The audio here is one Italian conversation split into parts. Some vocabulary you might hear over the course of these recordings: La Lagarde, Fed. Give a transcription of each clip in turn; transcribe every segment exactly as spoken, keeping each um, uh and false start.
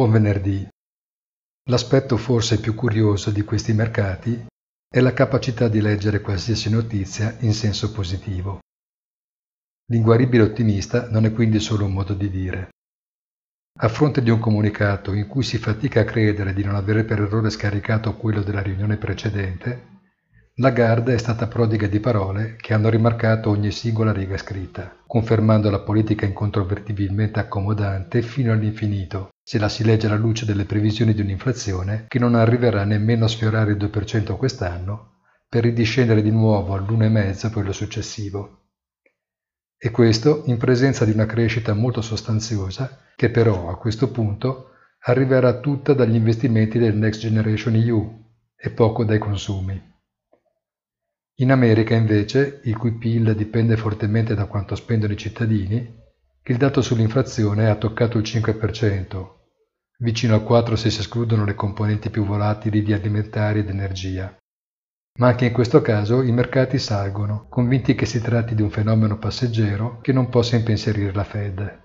Buon venerdì. L'aspetto forse più curioso di questi mercati è la capacità di leggere qualsiasi notizia in senso positivo. L'inguaribile ottimista non è quindi solo un modo di dire. A fronte di un comunicato in cui si fatica a credere di non avere per errore scaricato quello della riunione precedente, La Lagarde è stata prodiga di parole che hanno rimarcato ogni singola riga scritta, confermando la politica incontrovertibilmente accomodante fino all'infinito, se la si legge alla luce delle previsioni di un'inflazione che non arriverà nemmeno a sfiorare il due per cento quest'anno, per ridiscendere di nuovo all'uno virgola cinque per cento per lo successivo. E questo in presenza di una crescita molto sostanziosa che però, a questo punto, arriverà tutta dagli investimenti del Next Generation E U e poco dai consumi. In America, invece, il cui P I L dipende fortemente da quanto spendono i cittadini, il dato sull'inflazione ha toccato il cinque per cento, vicino al quattro per cento se si escludono le componenti più volatili di alimentari ed energia. Ma anche in questo caso i mercati salgono, convinti che si tratti di un fenomeno passeggero che non possa impensierire la Fed.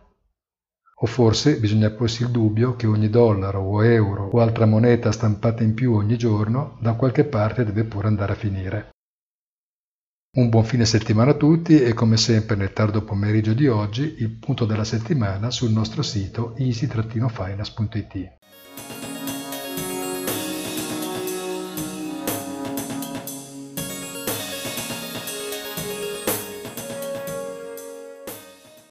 O forse bisogna porsi il dubbio che ogni dollaro o euro o altra moneta stampata in più ogni giorno da qualche parte deve pure andare a finire. Un buon fine settimana a tutti e come sempre nel tardo pomeriggio di oggi il punto della settimana sul nostro sito easy finance punto it.